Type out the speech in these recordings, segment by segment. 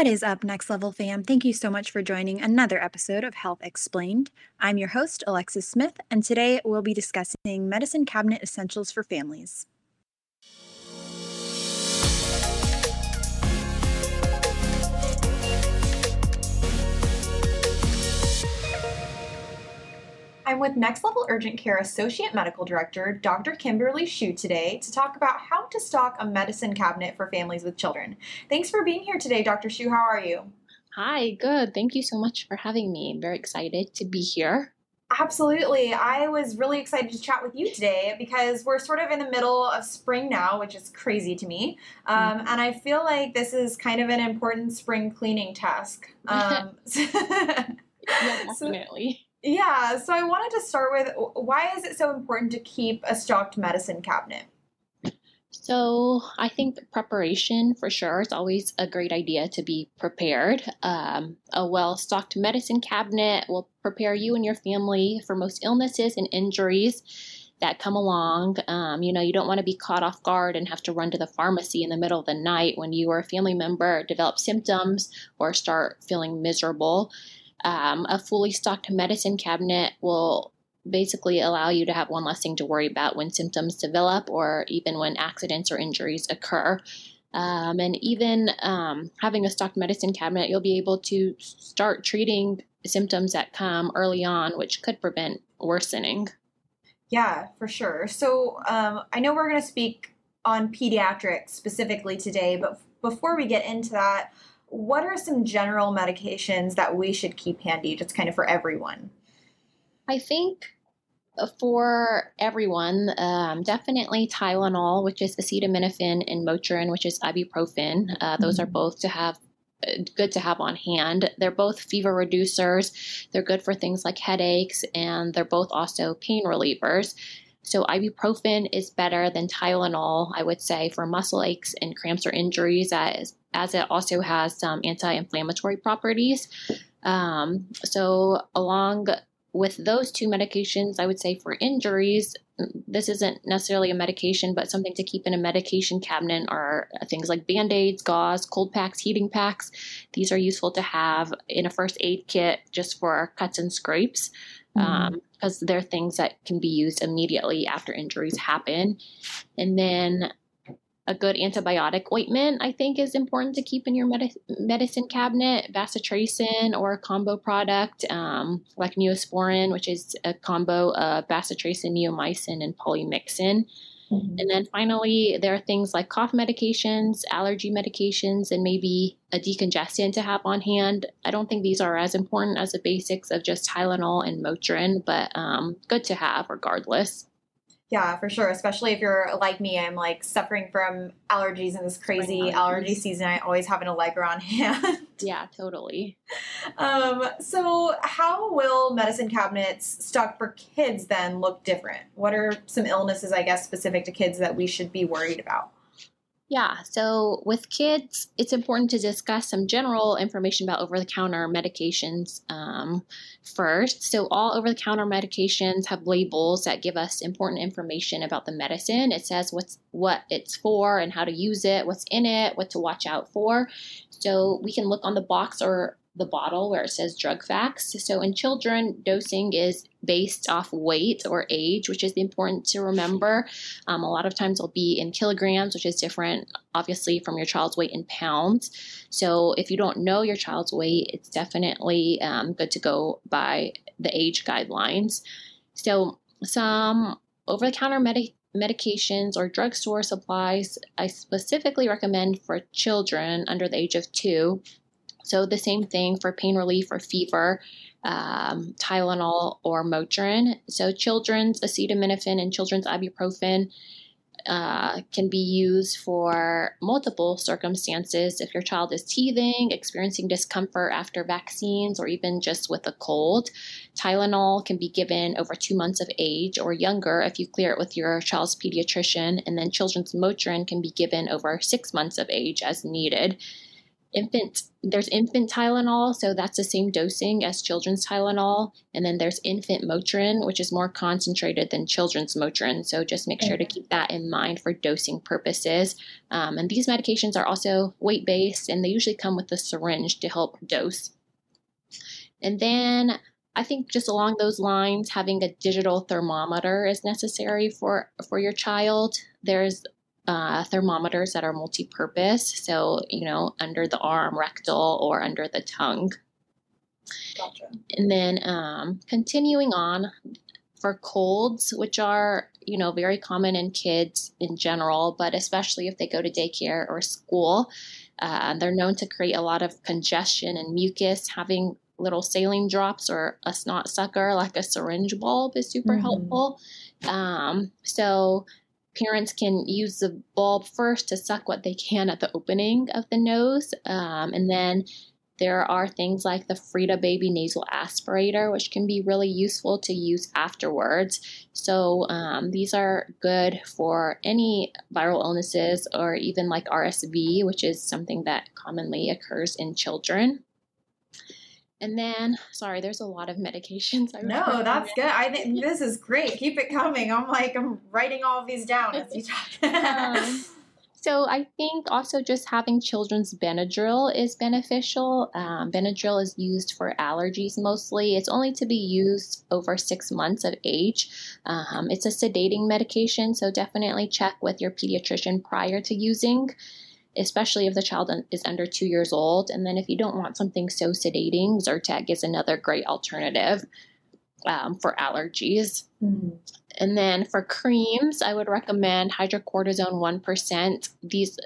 What is up, Next Level fam? Thank you so much for joining another episode of Health Explained. I'm your host, Alexis Smith, and today we'll be discussing medicine cabinet essentials for families. I'm with Next Level Urgent Care Associate Medical Director, Dr. Kimberly Shu, today to talk about how to stock a medicine cabinet for families with children. Thanks for being here today, Dr. Shu. How are you? Hi, good. Thank you so much for having me. I'm very excited to be here. Absolutely. I was really excited to chat with you today because we're sort of in the middle of spring now, which is crazy to me. And I feel like this is kind of an important spring cleaning task. Yeah, definitely. So I wanted to start with, why is it so important to keep a stocked medicine cabinet? So I think preparation, for sure, it's always a great idea to be prepared. A well-stocked medicine cabinet will prepare you and your family for most illnesses and injuries that come along. You don't want to be caught off guard and have to run to the pharmacy in the middle of the night when you or a family member develop symptoms or start feeling miserable. A fully stocked medicine cabinet will basically allow you to have one less thing to worry about when symptoms develop or even when accidents or injuries occur. And even having a stocked medicine cabinet, you'll be able to start treating symptoms that come early on, which could prevent worsening. Yeah, for sure. So I know we're going to speak on pediatrics specifically today, but before we get into that, what are some general medications that we should keep handy just kind of for everyone? I think for everyone, definitely Tylenol, which is acetaminophen, and Motrin, which is ibuprofen. Those are both good to have on hand. They're both fever reducers. They're good for things like headaches, and they're both also pain relievers. So ibuprofen is better than Tylenol, I would say, for muscle aches and cramps or injuries, as it also has some anti-inflammatory properties. So along with those two medications, I would say for injuries, this isn't necessarily a medication, but something to keep in a medication cabinet are things like Band-Aids, gauze, cold packs, heating packs. These are useful to have in a first aid kit just for cuts and scrapes. Because they're things that can be used immediately after injuries happen. And then a good antibiotic ointment, I think, is important to keep in your medicine cabinet. Bacitracin, or a combo product like Neosporin, which is a combo of Bacitracin, Neomycin, and Polymyxin. And then finally, there are things like cough medications, allergy medications, and maybe a decongestant to have on hand. I don't think these are as important as the basics of just Tylenol and Motrin, but good to have regardless. Yeah, for sure. Especially if you're like me, I'm like suffering from allergies in this crazy allergy season. I always have an Allegra on hand. Yeah, totally. So how will medicine cabinets stocked for kids then look different? What are some illnesses, I guess, specific to kids that we should be worried about? Yeah, so with kids, it's important to discuss some general information about over-the-counter medications first. So all over-the-counter medications have labels that give us important information about the medicine. It says what it's for and how to use it, what's in it, what to watch out for. So we can look on the box or the bottle where it says drug facts. So in children, dosing is based off weight or age, which is important to remember. A lot of times it'll be in kilograms, which is different, obviously, from your child's weight in pounds. So if you don't know your child's weight, it's definitely good to go by the age guidelines. So some over-the-counter medications or drugstore supplies I specifically recommend for children under the age of 2. So the same thing for pain relief or fever, Tylenol or Motrin. So children's acetaminophen and children's ibuprofen can be used for multiple circumstances. If your child is teething, experiencing discomfort after vaccines, or even just with a cold, Tylenol can be given over 2 months of age or younger if you clear it with your child's pediatrician. And then children's Motrin can be given over 6 months of age as needed. There's infant Tylenol, so that's the same dosing as children's Tylenol. And then there's infant Motrin, which is more concentrated than children's Motrin. So just make sure to keep that in mind for dosing purposes. And these medications are also weight-based, and they usually come with a syringe to help dose. And then I think just along those lines, having a digital thermometer is necessary for your child. There's thermometers that are multi-purpose, so under the arm, rectal, or under the tongue. Gotcha. And then continuing on for colds, which are very common in kids in general, but especially if they go to daycare or school, they're known to create a lot of congestion and mucus. Having little saline drops or a snot sucker like a syringe bulb is super helpful. So parents can use the bulb first to suck what they can at the opening of the nose. And then there are things like the Frida Baby nasal aspirator, which can be really useful to use afterwards. So these are good for any viral illnesses or even like RSV, which is something that commonly occurs in children. And then, sorry, there's a lot of medications. No, that's good. I think this is great. Keep it coming. I'm writing all of these down as you talk. So I think also just having children's Benadryl is beneficial. Benadryl is used for allergies mostly. It's only to be used over 6 months of age. It's a sedating medication, so definitely check with your pediatrician prior to using, especially if the child is under 2 years old. And then if you don't want something so sedating, Zyrtec is another great alternative for allergies. Mm-hmm. And then for creams, I would recommend hydrocortisone 1%. This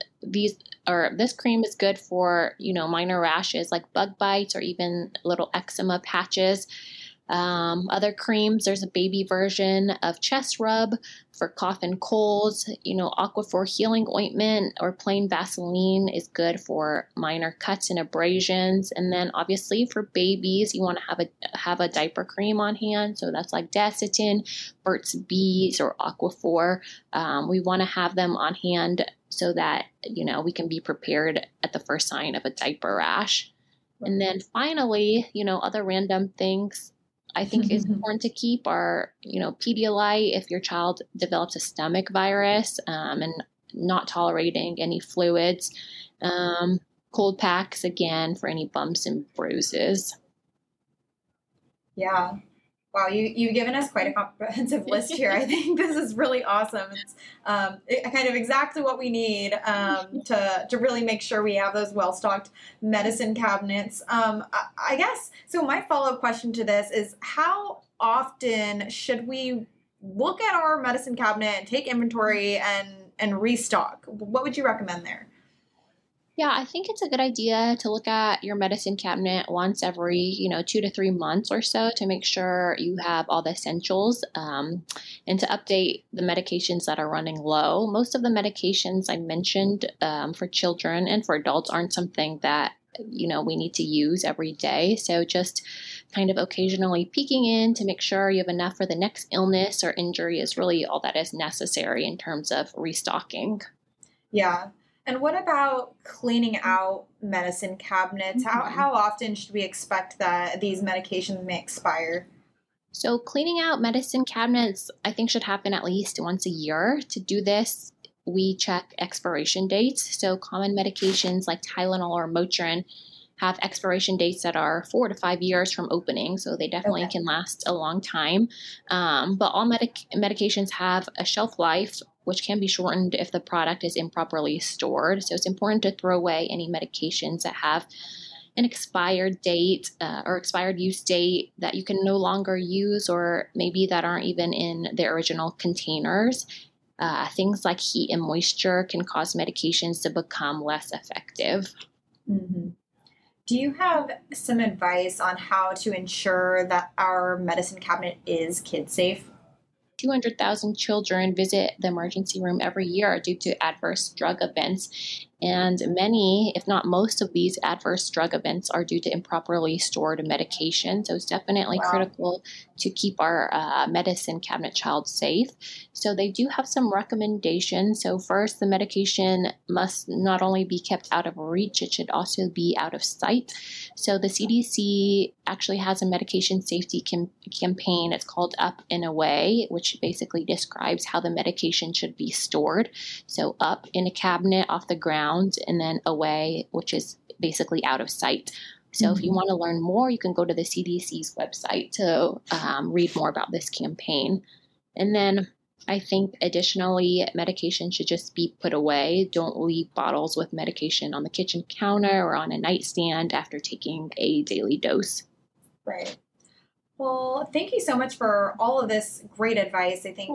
cream is good for, minor rashes like bug bites or even little eczema patches. Other creams, there's a baby version of chest rub for cough and colds. Aquaphor healing ointment or plain Vaseline is good for minor cuts and abrasions. And then obviously for babies, you want to have a diaper cream on hand. So that's like Desitin, Burt's Bees, or Aquaphor. We want to have them on hand so that, we can be prepared at the first sign of a diaper rash. And then finally, other random things I think it's important to keep are, Pedialyte if your child develops a stomach virus and not tolerating any fluids. Cold packs, again, for any bumps and bruises. Yeah. Wow, you've given us quite a comprehensive list here. I think this is really awesome. It's kind of exactly what we need to really make sure we have those well-stocked medicine cabinets. I guess, so my follow-up question to this is, how often should we look at our medicine cabinet and take inventory and restock? What would you recommend there? Yeah, I think it's a good idea to look at your medicine cabinet once every, 2 to 3 months or so to make sure you have all the essentials and to update the medications that are running low. Most of the medications I mentioned for children and for adults aren't something that, we need to use every day. So just kind of occasionally peeking in to make sure you have enough for the next illness or injury is really all that is necessary in terms of restocking. Yeah. And what about cleaning out medicine cabinets? How often should we expect that these medications may expire? So cleaning out medicine cabinets, I think, should happen at least once a year. To do this, we check expiration dates. So common medications like Tylenol or Motrin have expiration dates that are 4 to 5 years from opening, so they definitely can last a long time. But all medications have a shelf life, which can be shortened if the product is improperly stored. So it's important to throw away any medications that have an expired date or expired use date that you can no longer use, or maybe that aren't even in the original containers. Things like heat and moisture can cause medications to become less effective. Mm-hmm. Do you have some advice on how to ensure that our medicine cabinet is kid safe? 200,000 children visit the emergency room every year due to adverse drug events, And many, if not most, of these adverse drug events are due to improperly stored medication. So it's definitely critical to keep our medicine cabinet child safe. So they do have some recommendations. So first, the medication must not only be kept out of reach, it should also be out of sight. So the CDC actually has a medication safety campaign. It's called Up and Away, which basically describes how the medication should be stored. So up in a cabinet off the ground, and then away, which is basically out of sight. So if you want to learn more, you can go to the CDC's website to read more about this campaign. And then I think additionally, medication should just be put away. Don't leave bottles with medication on the kitchen counter or on a nightstand after taking a daily dose. Right. Well, thank you so much for all of this great advice. I think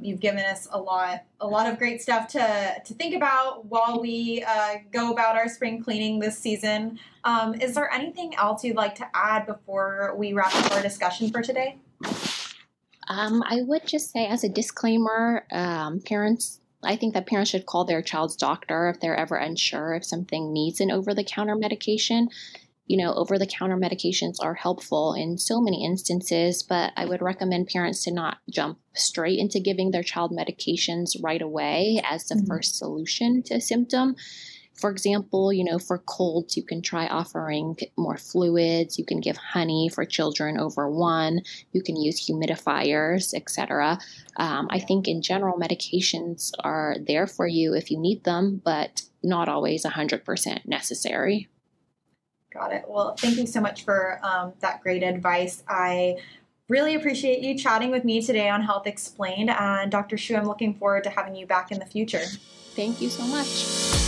you've given us a lot of great stuff to think about while we go about our spring cleaning this season. Is there anything else you'd like to add before we wrap up our discussion for today? I would just say, as a disclaimer, I think that parents should call their child's doctor if they're ever unsure if something needs an over-the-counter medication. You know, over-the-counter medications are helpful in so many instances, but I would recommend parents to not jump straight into giving their child medications right away as the first solution to a symptom. For example, you know, for colds, you can try offering more fluids. You can give honey for children over 1. You can use humidifiers, etc. I think in general, medications are there for you if you need them, but not always 100% necessary. Got it. Well, thank you so much for that great advice. I really appreciate you chatting with me today on Health Explained. And Dr. Shu, I'm looking forward to having you back in the future. Thank you so much.